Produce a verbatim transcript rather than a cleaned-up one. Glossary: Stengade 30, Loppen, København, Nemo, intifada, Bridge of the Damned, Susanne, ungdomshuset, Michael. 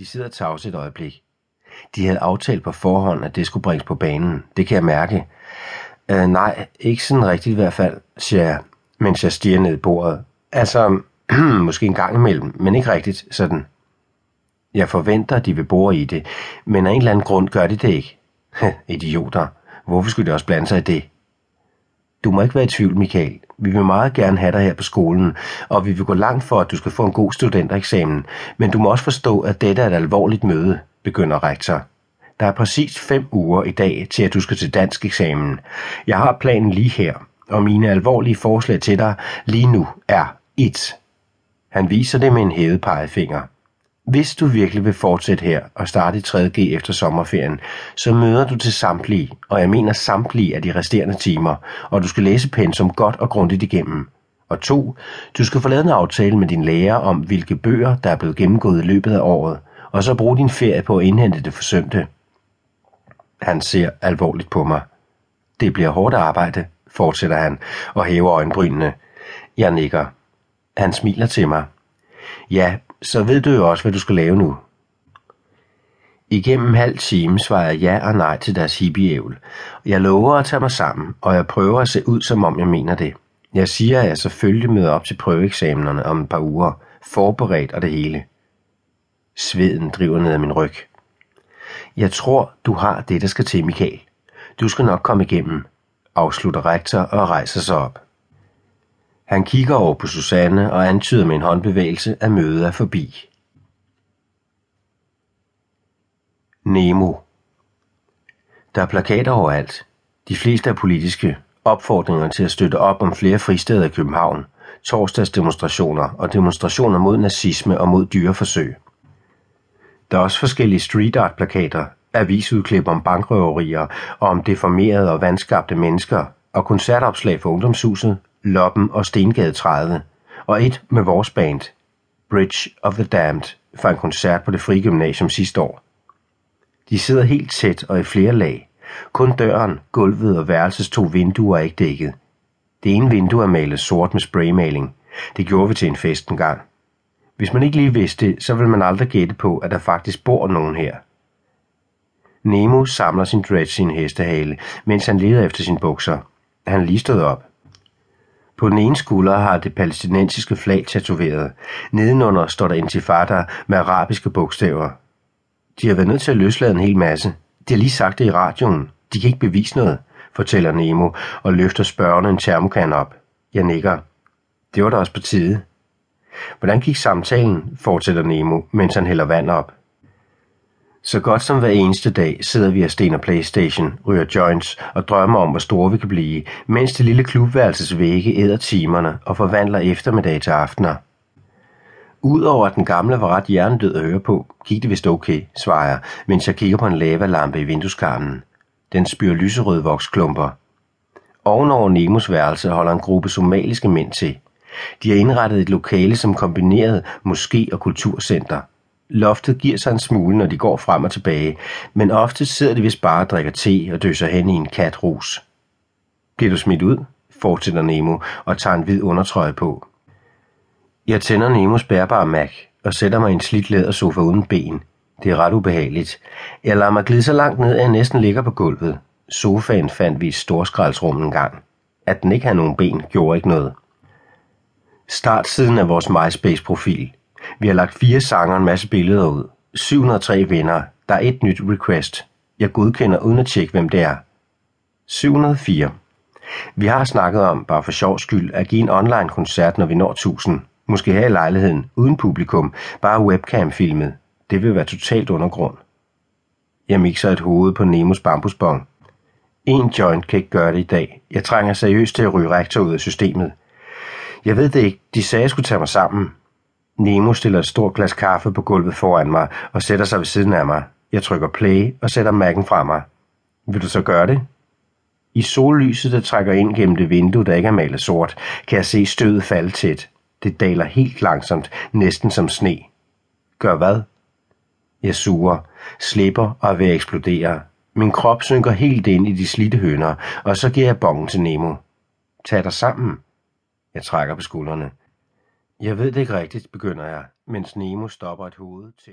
De sidder tavse et øjeblik. De havde aftalt på forhånd, at det skulle bringes på banen. Det kan jeg mærke. Øh, nej, ikke sådan rigtigt i hvert fald, siger jeg, mens jeg stiger ned i bordet. Altså, måske en gang imellem, men ikke rigtigt sådan. Jeg forventer, at de vil bore i det, men af en eller anden grund gør de det ikke. Idioter. Hvorfor skulle de også blande sig i det? Du må ikke være i tvivl, Michael. Vi vil meget gerne have dig her på skolen, og vi vil gå langt for, at du skal få en god studentereksamen. Men du må også forstå, at dette er et alvorligt møde, begynder rektor. Der er præcis fem uger i dag til, at du skal til dansk eksamen. Jeg har planen lige her, og mine alvorlige forslag til dig lige nu er et. Han viser det med en hævet pegefinger. Hvis du virkelig vil fortsætte her og starte i tredje G efter sommerferien, så møder du til samtlige, og jeg mener samtlige af de resterende timer, og du skal læse pensum godt og grundigt igennem. Og to, du skal få lavet en aftale med din lærer om, hvilke bøger, der er blevet gennemgået i løbet af året, og så bruge din ferie på at indhente det forsømte. Han ser alvorligt på mig. Det bliver hårdt arbejde, fortsætter han, og hæver øjenbrynene. Jeg nikker. Han smiler til mig. Ja, så ved du jo også, hvad du skal lave nu. Igennem halv time svarer jeg ja og nej til deres hippieævl. Jeg lover at tage mig sammen, og jeg prøver at se ud, som om jeg mener det. Jeg siger, at jeg selvfølgelig møder op til prøveeksaminerne om et par uger, forberedt og det hele. Sveden driver ned ad min ryg. Jeg tror, du har det, der skal til, Michael. Du skal nok komme igennem, afslutter rektor og rejser sig op. Han kigger over på Susanne og antyder med en håndbevægelse, at mødet er forbi. Nemo. Der er plakater overalt. De fleste er politiske. Opfordringer til at støtte op om flere fristeder i København. Torsdagsdemonstrationer og demonstrationer mod nazisme og mod dyreforsøg. Der er også forskellige street art plakater, avisudklip om bankrøverier og om deformerede og vanskabte mennesker og koncertopslag for Ungdomshuset, Loppen og Stengade tredive, og et med vores band, Bridge of the Damned, fra en koncert på det frie gymnasium sidste år. De sidder helt tæt og i flere lag. Kun døren, gulvet og værelsets to vinduer er ikke dækket. Det ene vindue er malet sort med spraymaling. Det gjorde vi til en fest engang. Hvis man ikke lige vidste det, så ville man aldrig gætte på, at der faktisk bor nogen her. Nemo samler sin dreads i en hestehale, mens han leder efter sine bukser. Han er lige stået op. På den ene skulder har det palæstinensiske flag tatoveret. Nedenunder står der intifada med arabiske bogstaver. De har været nødt til at løslade en hel masse. De har lige sagt det i radioen. De kan ikke bevise noget, fortæller Nemo og løfter spørgende en termokan op. Jeg nikker. Det var da også på tide. Hvordan gik samtalen, fortsætter Nemo, mens han hælder vand op. Så godt som hver eneste dag sidder vi af sten og Playstation, ryger joints og drømmer om, hvor store vi kan blive, mens det lille klubværelses vægge æder timerne og forvandler eftermiddag til aftener. Udover at den gamle var ret hjernedød at høre på, gik det vist okay, svarer jeg, mens jeg kigger på en lavalampe i vindueskarmen. Den spyr lyserøde voksklumper. Ovenover Nemos værelse holder en gruppe somaliske mænd til. De har indrettet et lokale som kombineret moské og kulturcenter. Loftet giver sig en smule, når de går frem og tilbage, men ofte sidder de vist bare og drikker te og døser hen i en katrus. Bliver du smidt ud, fortsætter Nemo og tager en hvid undertrøje på. Jeg tænder Nemos bærbare Mac og sætter mig i en slidt lædersofa uden ben. Det er ret ubehageligt. Jeg lader mig glide så langt ned, at jeg næsten ligger på gulvet. Sofaen fandt vi i storskraldsrummet engang. At den ikke havde nogen ben, gjorde ikke noget. Startsiden af vores MySpace-profil. Vi har lagt fire sanger og en masse billeder ud. syv hundrede og tre vinder. Der er et nyt request. Jeg godkender uden at tjekke, hvem det er. syv hundrede og fire. Vi har snakket om, bare for sjov skyld, at give en online-koncert, når vi når tusind. Måske her i lejligheden, uden publikum, bare webcam-filmet. Det vil være totalt undergrund. Jeg mixer et hoved på Nemos bambusbong. En joint kan ikke gøre det i dag. Jeg trænger seriøst til at ryge rektor ud af systemet. Jeg ved det ikke. De sagde, jeg skulle tage mig sammen. Nemo stiller et stort glas kaffe på gulvet foran mig og sætter sig ved siden af mig. Jeg trykker play og sætter mærken fra mig. Vil du så gøre det? I sollyset, der trækker ind gennem det vindue, der ikke er malet sort, kan jeg se stødet falde tæt. Det daler helt langsomt, næsten som sne. Gør hvad? Jeg suger, slipper og er ved at eksplodere. Min krop synker helt ind i de slidte hønder, og så giver jeg bongen til Nemo. Tag dig sammen. Jeg trækker på skuldrene. Jeg ved det ikke rigtigt, begynder jeg, mens Nemo stopper et hoved til.